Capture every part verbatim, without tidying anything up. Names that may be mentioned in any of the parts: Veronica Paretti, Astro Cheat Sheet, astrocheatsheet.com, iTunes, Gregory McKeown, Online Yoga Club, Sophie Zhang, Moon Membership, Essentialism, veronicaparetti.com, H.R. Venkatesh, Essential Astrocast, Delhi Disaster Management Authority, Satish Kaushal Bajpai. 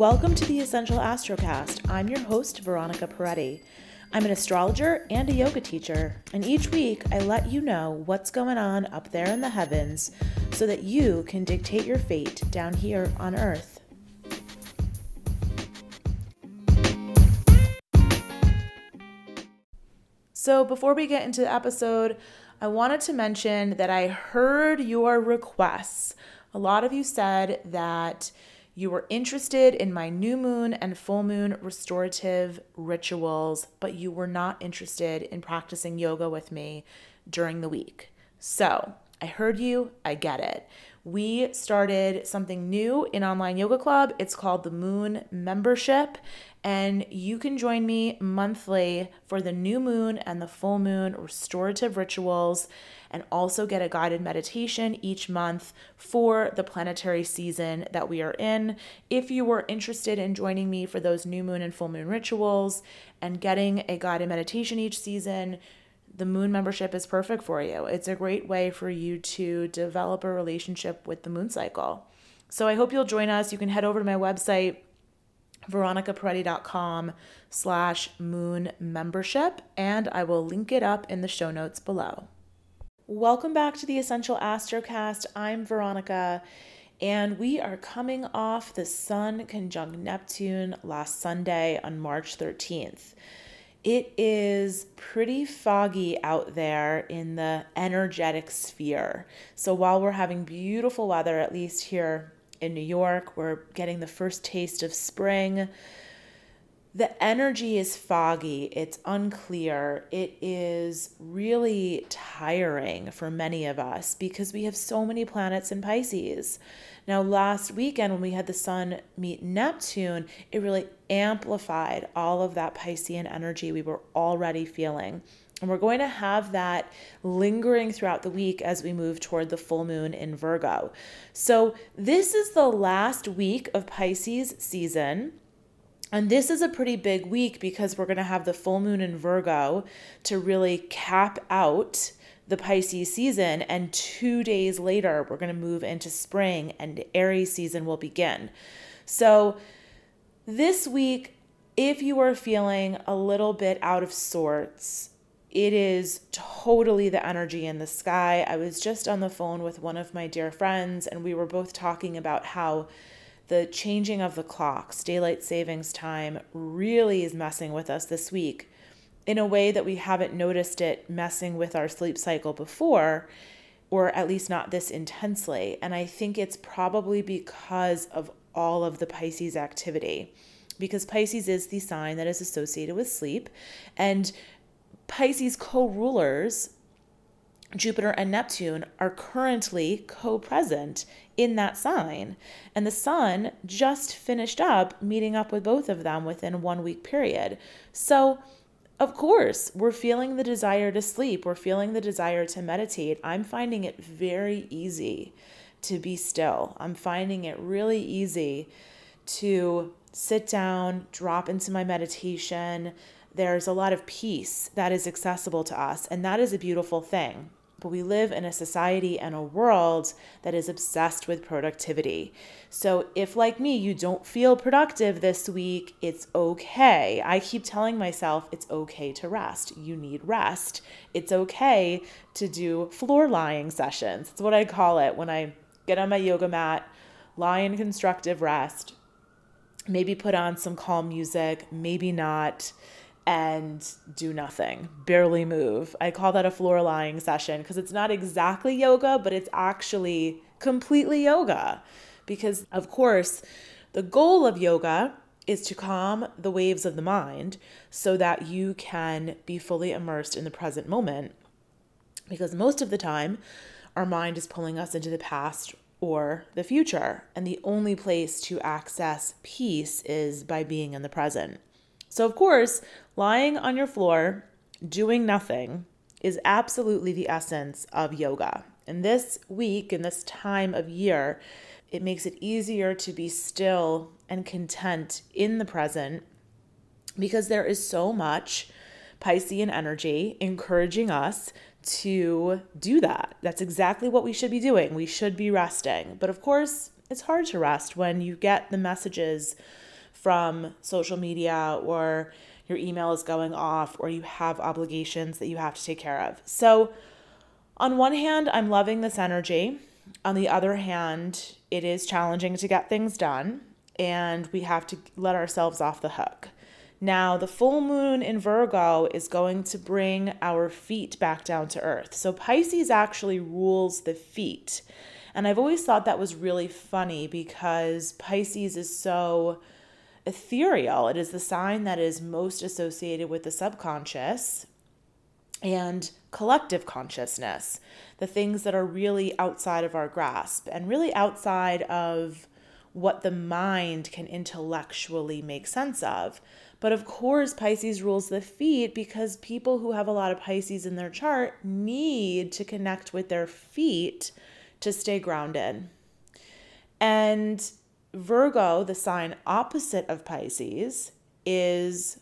Welcome to the Essential Astrocast. I'm your host, Veronica Paretti. I'm an astrologer and a yoga teacher, and each week I let you know what's going on up there in the heavens so that you can dictate your fate down here on Earth. So before we get into the episode, I wanted to mention that I heard your requests. A lot of you said that you were interested in my new moon and full moon restorative rituals, but you were not interested in practicing yoga with me during the week. So I heard you. I get it. We started something new in Online Yoga Club. It's called the Moon Membership, and you can join me monthly for the new moon and the full moon restorative rituals, and also get a guided meditation each month for the planetary season that we are in. If you were interested in joining me for those new moon and full moon rituals and getting a guided meditation each season, the Moon Membership is perfect for you. It's a great way for you to develop a relationship with the moon cycle. So I hope you'll join us. You can head over to my website, veronicaparetti.com slash moon membership, and I will link it up in the show notes below. Welcome back to the Essential Astrocast. I'm Veronica, and we are coming off the Sun conjunct Neptune last Sunday on March thirteenth. It is pretty foggy out there in the energetic sphere. So while we're having beautiful weather, at least here in New York, we're getting the first taste of spring. The energy is foggy. It's unclear. It is really tiring for many of us because we have so many planets in Pisces. Now, last weekend when we had the Sun meet Neptune, it really amplified all of that Piscean energy we were already feeling. And we're going to have that lingering throughout the week as we move toward the full moon in Virgo. So this is the last week of Pisces season. And this is a pretty big week because we're going to have the full moon in Virgo to really cap out the Pisces season. And two days later, we're going to move into spring and Aries season will begin. So this week, if you are feeling a little bit out of sorts, it is totally the energy in the sky. I was just on the phone with one of my dear friends, and we were both talking about how the changing of the clocks, daylight savings time, really is messing with us this week in a way that we haven't noticed it messing with our sleep cycle before, or at least not this intensely. And I think it's probably because of all of the Pisces activity, because Pisces is the sign that is associated with sleep, and Pisces co-rulers, Jupiter and Neptune, are currently co-present in that sign. And the Sun just finished up meeting up with both of them within one week period. So of course, we're feeling the desire to sleep. We're feeling the desire to meditate. I'm finding it very easy to be still. I'm finding it really easy to sit down, drop into my meditation. There's a lot of peace that is accessible to us, and that is a beautiful thing. But we live in a society and a world that is obsessed with productivity. So if, like me, you don't feel productive this week, it's okay. I keep telling myself it's okay to rest. You need rest. It's okay to do floor lying sessions. That's what I call it when I get on my yoga mat, lie in constructive rest, maybe put on some calm music, maybe not, and do nothing, barely move. I call that a floor lying session because it's not exactly yoga, but it's actually completely yoga. Because of course, the goal of yoga is to calm the waves of the mind so that you can be fully immersed in the present moment. Because most of the time, our mind is pulling us into the past or the future. And the only place to access peace is by being in the present. So of course, lying on your floor, doing nothing, is absolutely the essence of yoga. And this week, in this time of year, it makes it easier to be still and content in the present because there is so much Piscean energy encouraging us to do that. That's exactly what we should be doing. We should be resting. But of course, it's hard to rest when you get the messages from social media, or your email is going off, or you have obligations that you have to take care of. So on one hand, I'm loving this energy. On the other hand, it is challenging to get things done, and we have to let ourselves off the hook. Now, the full moon in Virgo is going to bring our feet back down to earth. So Pisces actually rules the feet. And I've always thought that was really funny because Pisces is so ethereal. It is the sign that is most associated with the subconscious and collective consciousness, the things that are really outside of our grasp and really outside of what the mind can intellectually make sense of. But of course, Pisces rules the feet because people who have a lot of Pisces in their chart need to connect with their feet to stay grounded. And Virgo, the sign opposite of Pisces, is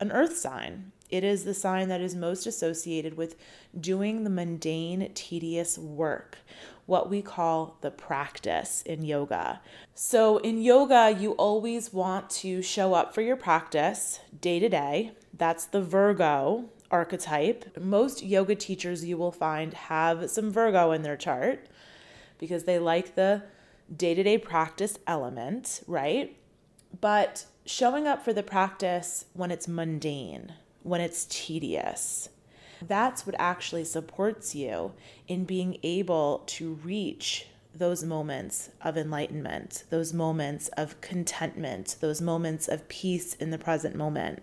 an earth sign. It is the sign that is most associated with doing the mundane, tedious work, what we call the practice in yoga. So in yoga, you always want to show up for your practice day to day. That's the Virgo archetype. Most yoga teachers you will find have some Virgo in their chart because they like the day-to-day practice element, right? But showing up for the practice when it's mundane, when it's tedious. That's what actually supports you in being able to reach those moments of enlightenment, those moments of contentment, those moments of peace in the present moment,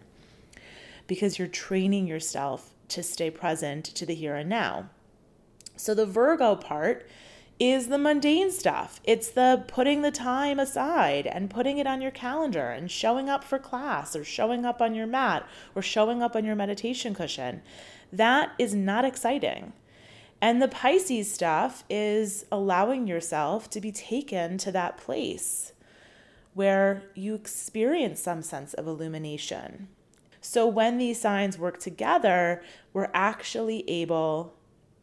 because you're training yourself to stay present to the here and now. So the Virgo part is the mundane stuff. It's the putting the time aside and putting it on your calendar and showing up for class or showing up on your mat or showing up on your meditation cushion. That is not exciting. And the Pisces stuff is allowing yourself to be taken to that place where you experience some sense of illumination. So when these signs work together, we're actually able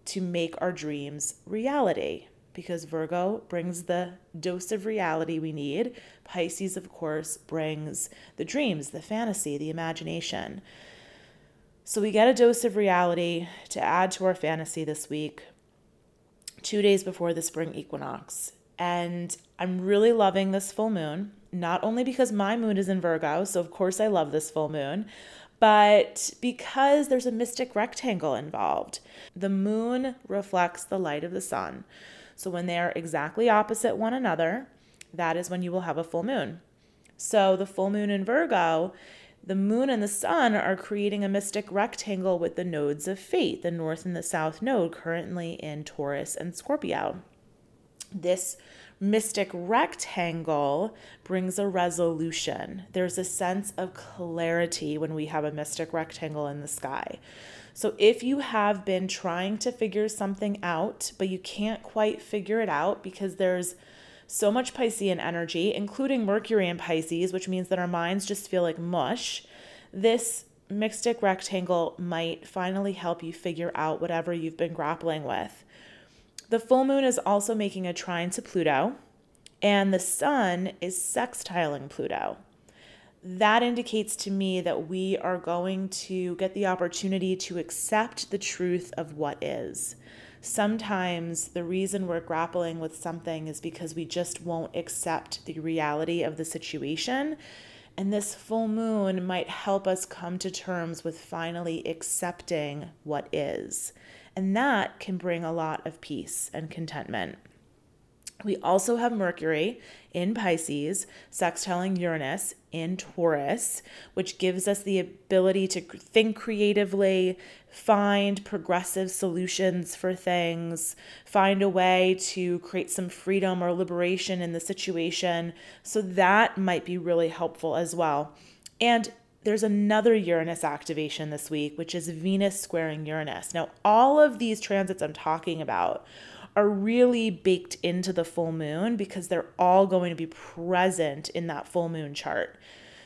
to make our dreams reality, because Virgo brings the dose of reality we need. Pisces, of course, brings the dreams, the fantasy, the imagination. So we get a dose of reality to add to our fantasy this week, two days before the spring equinox. And I'm really loving this full moon, not only because my moon is in Virgo, so of course I love this full moon, but because there's a mystic rectangle involved. The moon reflects the light of the sun. So when they are exactly opposite one another, that is when you will have a full moon. So the full moon in Virgo, the moon and the sun are creating a mystic rectangle with the nodes of fate, the north and the south node currently in Taurus and Scorpio. This mystic rectangle brings a resolution. There's a sense of clarity when we have a mystic rectangle in the sky. So if you have been trying to figure something out, but you can't quite figure it out because there's so much Piscean energy, including Mercury in Pisces, which means that our minds just feel like mush, this mystic rectangle might finally help you figure out whatever you've been grappling with. The full moon is also making a trine to Pluto, and the sun is sextiling Pluto. That indicates to me that we are going to get the opportunity to accept the truth of what is. Sometimes the reason we're grappling with something is because we just won't accept the reality of the situation. And this full moon might help us come to terms with finally accepting what is. And that can bring a lot of peace and contentment. We also have Mercury in Pisces, sextiling Uranus in Taurus, which gives us the ability to think creatively, find progressive solutions for things, find a way to create some freedom or liberation in the situation. So that might be really helpful as well. And there's another Uranus activation this week, which is Venus squaring Uranus. Now, all of these transits I'm talking about are really baked into the full moon because they're all going to be present in that full moon chart.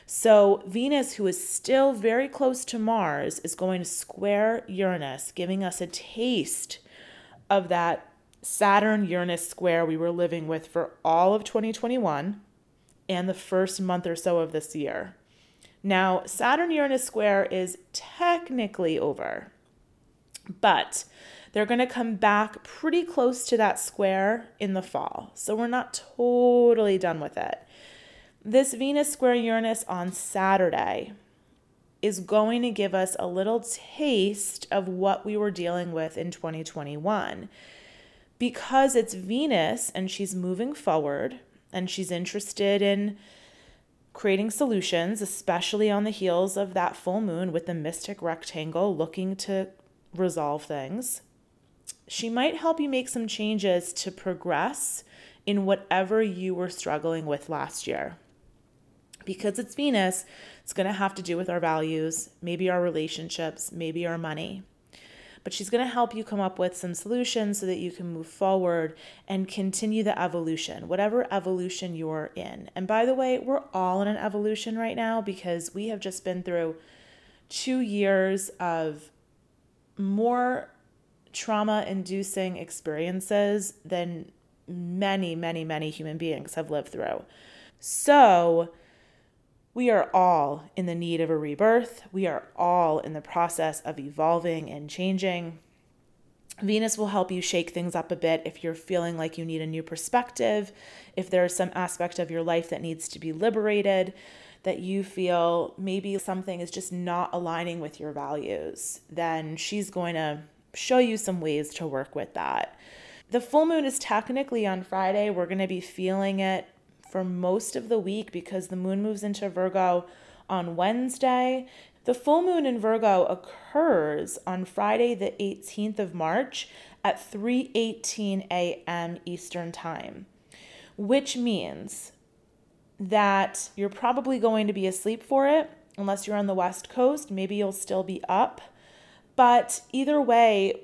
So Venus, who is still very close to Mars, is going to square Uranus, giving us a taste of that Saturn-Uranus square we were living with for all of twenty twenty-one and the first month or so of this year. Now, Saturn-Uranus square is technically over, but they're going to come back pretty close to that square in the fall. So we're not totally done with it. This Venus square Uranus on Saturday is going to give us a little taste of what we were dealing with in twenty twenty-one. Because it's Venus and she's moving forward and she's interested in creating solutions, especially on the heels of that full moon with the mystic rectangle looking to resolve things, she might help you make some changes to progress in whatever you were struggling with last year. Because it's Venus, it's going to have to do with our values, maybe our relationships, maybe our money. But she's going to help you come up with some solutions so that you can move forward and continue the evolution, whatever evolution you're in. And by the way, we're all in an evolution right now because we have just been through two years of more trauma-inducing experiences than many, many, many human beings have lived through. So we are all in the need of a rebirth. We are all in the process of evolving and changing. Venus will help you shake things up a bit if you're feeling like you need a new perspective, if there's some aspect of your life that needs to be liberated, that you feel maybe something is just not aligning with your values, then she's going to show you some ways to work with that. The full moon is technically on Friday. We're going to be feeling it for most of the week because the moon moves into Virgo on Wednesday. The full moon in Virgo occurs on Friday, the eighteenth of March at three eighteen a.m. Eastern Time, which means that you're probably going to be asleep for it unless you're on the West Coast. Maybe you'll still be up. But either way,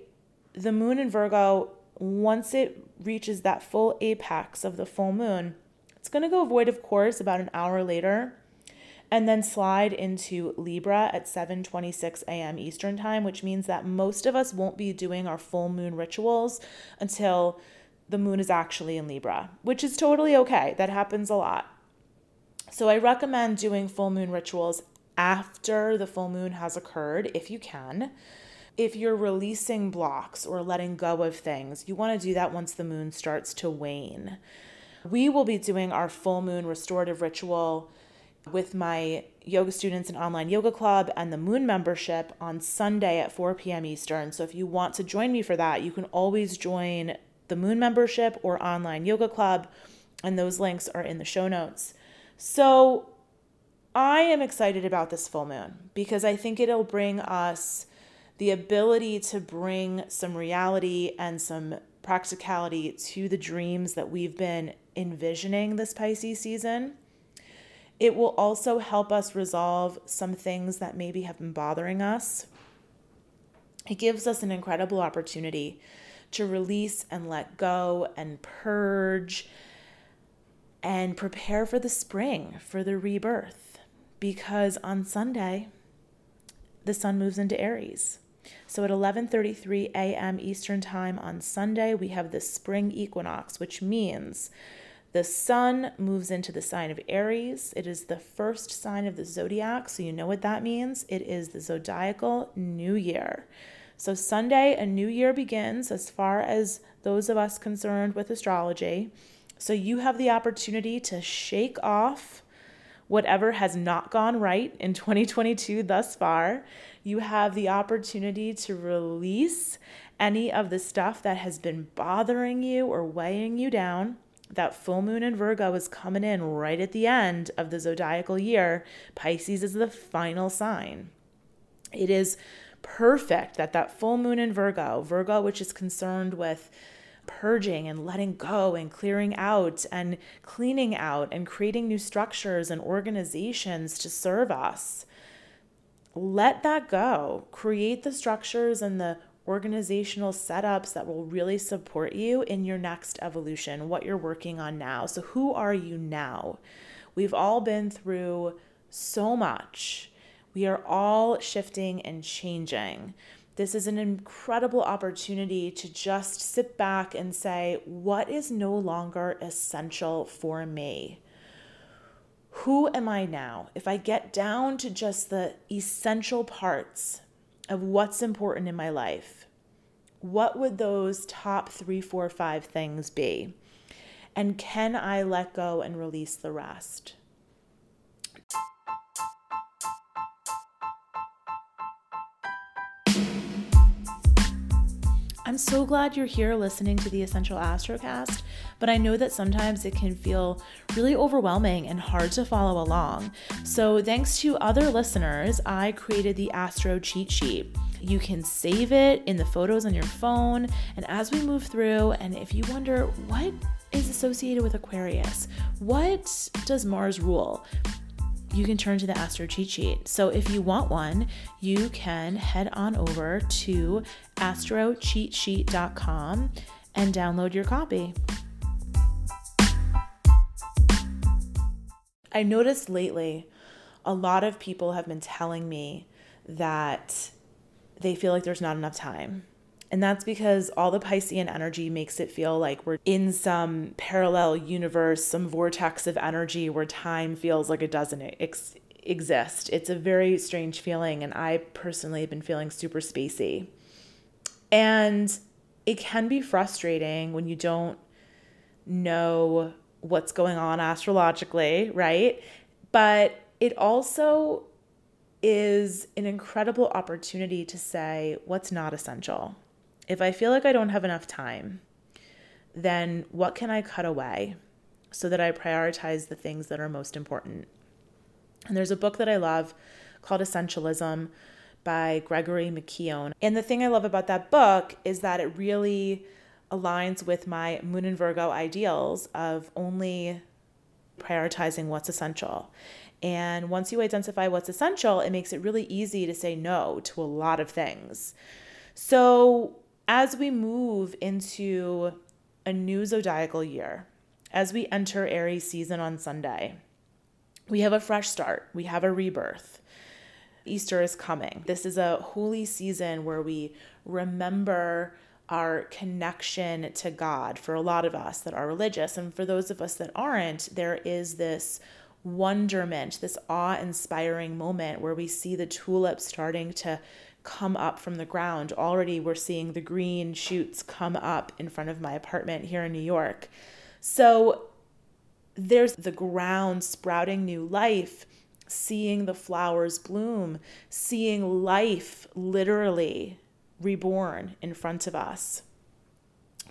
the moon in Virgo, once it reaches that full apex of the full moon, it's going to go void of course about an hour later and then slide into Libra at seven twenty-six a.m. Eastern Time, which means that most of us won't be doing our full moon rituals until the moon is actually in Libra, which is totally okay. That happens a lot. So I recommend doing full moon rituals after the full moon has occurred if you can. If you're releasing blocks or letting go of things, you want to do that once the moon starts to wane. We will be doing our full moon restorative ritual with my yoga students in Online Yoga Club and the Moon Membership on Sunday at four p.m. Eastern. So if you want to join me for that, you can always join the Moon Membership or Online Yoga Club, and those links are in the show notes. So I am excited about this full moon because I think it'll bring us the ability to bring some reality and some practicality to the dreams that we've been envisioning this Pisces season. It will also help us resolve some things that maybe have been bothering us. It gives us an incredible opportunity to release and let go and purge and prepare for the spring, for the rebirth, because on Sunday, the sun moves into Aries. So at eleven thirty-three a.m. Eastern Time on Sunday, we have the spring equinox, which means the sun moves into the sign of Aries. It is the first sign of the zodiac, so you know what that means. It is the zodiacal new year. So Sunday, a new year begins as far as those of us concerned with astrology. So you have the opportunity to shake off whatever has not gone right in twenty twenty-two thus far. You have the opportunity to release any of the stuff that has been bothering you or weighing you down. That full moon in Virgo is coming in right at the end of the zodiacal year. Pisces is the final sign. It is perfect that that full moon in Virgo, Virgo which is concerned with purging and letting go and clearing out and cleaning out and creating new structures and organizations to serve us. Let that go. Create the structures and the organizational setups that will really support you in your next evolution, what you're working on now. So who are you now? We've all been through so much. We are all shifting and changing. This is an incredible opportunity to just sit back and say, what is no longer essential for me? who am I now? If I get down to just the essential parts of what's important in my life, what would those top three, four, five things be? And can I let go and release the rest? I'm so glad you're here listening to the Essential Astrocast, but I know that sometimes it can feel really overwhelming and hard to follow along. So thanks to other listeners, I created the Astro Cheat Sheet. You can save it in the photos on your phone, and as we move through, and if you wonder what is associated with Aquarius, what does Mars rule? You can turn to the Astro Cheat Sheet. So if you want one, you can head on over to astro cheat sheet dot com and download your copy. I noticed lately a lot of people have been telling me that they feel like there's not enough time. And that's because all the Piscean energy makes it feel like we're in some parallel universe, some vortex of energy where time feels like it doesn't ex- exist. It's a very strange feeling, and I personally have been feeling super spacey. And it can be frustrating when you don't know what's going on astrologically, right? But it also is an incredible opportunity to say what's not essential. If I feel like I don't have enough time, then what can I cut away so that I prioritize the things that are most important? And there's a book that I love called Essentialism by Gregory McKeown. And the thing I love about that book is that it really aligns with my Moon and Virgo ideals of only prioritizing what's essential. And once you identify what's essential, it makes it really easy to say no to a lot of things. So as we move into a new zodiacal year, as we enter Aries season on Sunday, we have a fresh start. We have a rebirth. Easter is coming. This is a holy season where we remember our connection to God. For a lot of us that are religious, and for those of us that aren't, there is this wonderment, this awe-inspiring moment where we see the tulips starting to come up from the ground. Already we're seeing the green shoots come up in front of my apartment here in New York. So there's the ground sprouting new life, seeing the flowers bloom, seeing life literally reborn in front of us.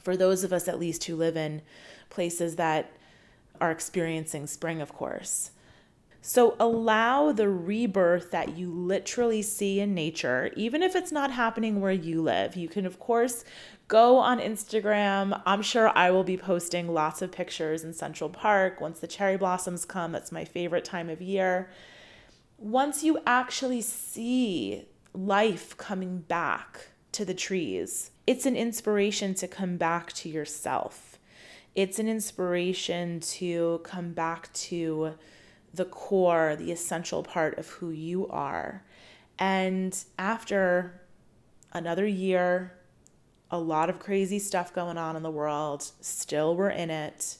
For those of us at least who live in places that are experiencing spring, of course. So allow the rebirth that you literally see in nature, even if it's not happening where you live. You can, of course, go on Instagram. I'm sure I will be posting lots of pictures in Central Park once the cherry blossoms come. That's my favorite time of year. Once you actually see life coming back to the trees, it's an inspiration to come back to yourself. It's an inspiration to come back to the core, the essential part of who you are. And after another year, a lot of crazy stuff going on in the world, still we're in it,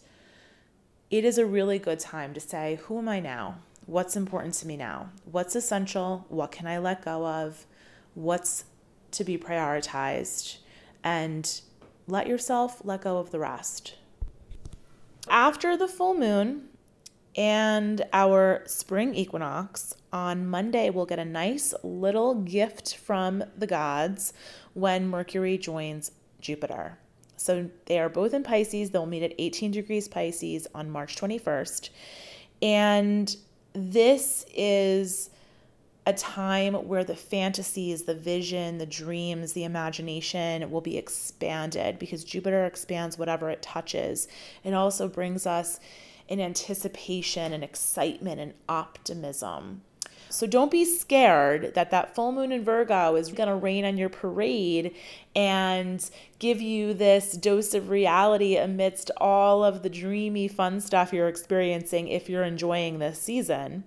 it is a really good time to say, who am I now? What's important to me now? What's essential? What can I let go of? What's to be prioritized? And let yourself let go of the rest. After the full moon and our spring equinox, on Monday we'll get a nice little gift from the gods when Mercury joins Jupiter. So they are both in Pisces. They'll meet at eighteen degrees Pisces on March twenty-first. And this is a time where the fantasies, the vision, the dreams, the imagination will be expanded because Jupiter expands whatever it touches. It also brings us an anticipation and excitement and optimism. So don't be scared that that full moon in Virgo is going to rain on your parade and give you this dose of reality amidst all of the dreamy, fun stuff you're experiencing if you're enjoying this season.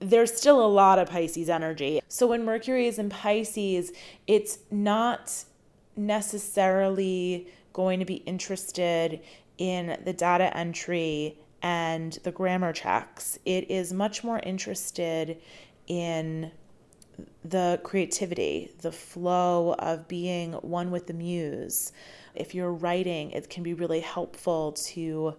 There's still a lot of Pisces energy. So when Mercury is in Pisces, it's not necessarily going to be interested in the data entry and the grammar checks. It is much more interested in the creativity, the flow of being one with the muse. If you're writing, it can be really helpful to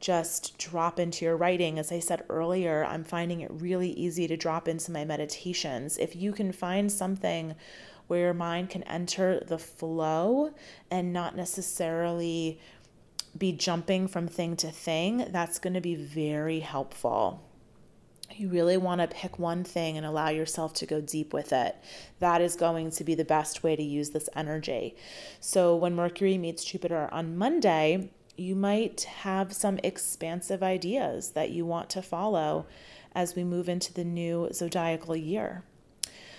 just drop into your writing. As I said earlier, I'm finding it really easy to drop into my meditations. If you can find something where your mind can enter the flow and not necessarily be jumping from thing to thing, that's going to be very helpful. You really want to pick one thing and allow yourself to go deep with it. That is going to be the best way to use this energy. So when Mercury meets Jupiter on Monday, you might have some expansive ideas that you want to follow as we move into the new zodiacal year.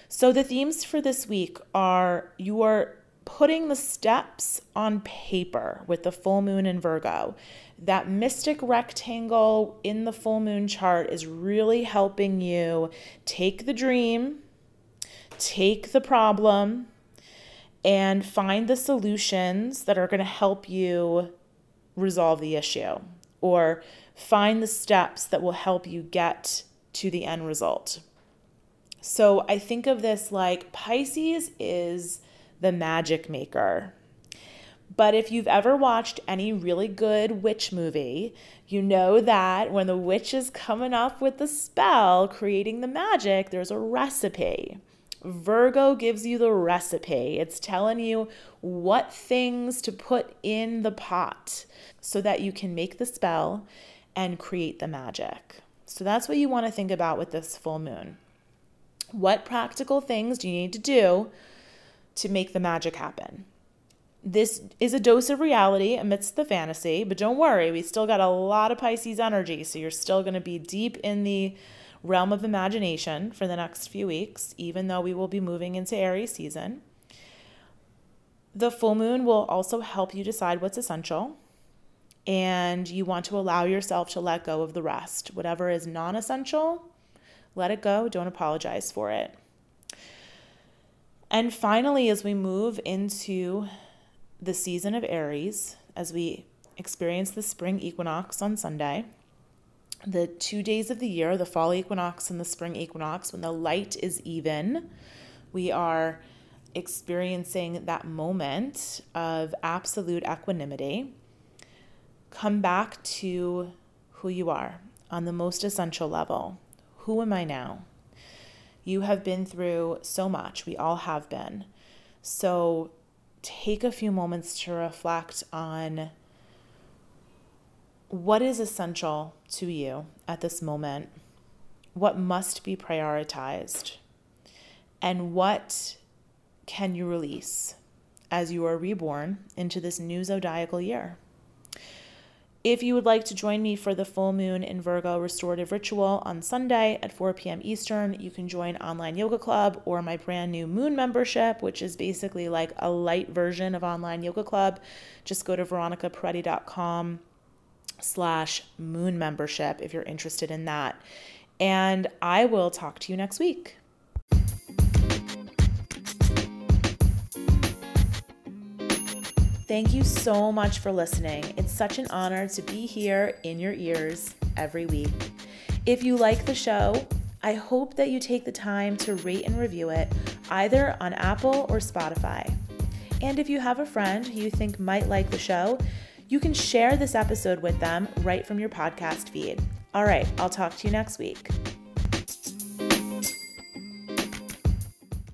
So the themes for this week are, you are putting the steps on paper with the full moon in Virgo. That mystic rectangle in the full moon chart is really helping you take the dream, take the problem, and find the solutions that are going to help you resolve the issue, or find the steps that will help you get to the end result. So I think of this like Pisces is the magic maker. But if you've ever watched any really good witch movie, you know that when the witch is coming up with the spell, creating the magic, there's a recipe. Virgo gives you the recipe. It's telling you what things to put in the pot so that you can make the spell and create the magic. So that's what you want to think about with this full moon. What practical things do you need to do to make the magic happen? This is a dose of reality amidst the fantasy, but don't worry, we still got a lot of Pisces energy, so you're still going to be deep in the realm of imagination for the next few weeks, even though we will be moving into Aries season. The full moon will also help you decide what's essential, and you want to allow yourself to let go of the rest. Whatever is non-essential, let it go. Don't apologize for it. And finally, as we move into the season of Aries, as we experience the spring equinox on Sunday, the two days of the year, the fall equinox and the spring equinox, when the light is even, we are experiencing that moment of absolute equanimity. Come back to who you are on the most essential level. Who am I now? You have been through so much. We all have been. So take a few moments to reflect on what is essential to you at this moment, what must be prioritized, and what can you release as you are reborn into this new zodiacal year. If you would like to join me for the full moon in Virgo restorative ritual on Sunday at four p.m. Eastern, you can join Online Yoga Club or my brand new Moon Membership, which is basically like a light version of Online Yoga Club. Just go to veronicaparetti.com slash Moon Membership if you're interested in that. And I will talk to you next week. Thank you so much for listening. It's such an honor to be here in your ears every week. If you like the show, I hope that you take the time to rate and review it either on Apple or Spotify. And if you have a friend who you think might like the show, you can share this episode with them right from your podcast feed. All right, I'll talk to you next week.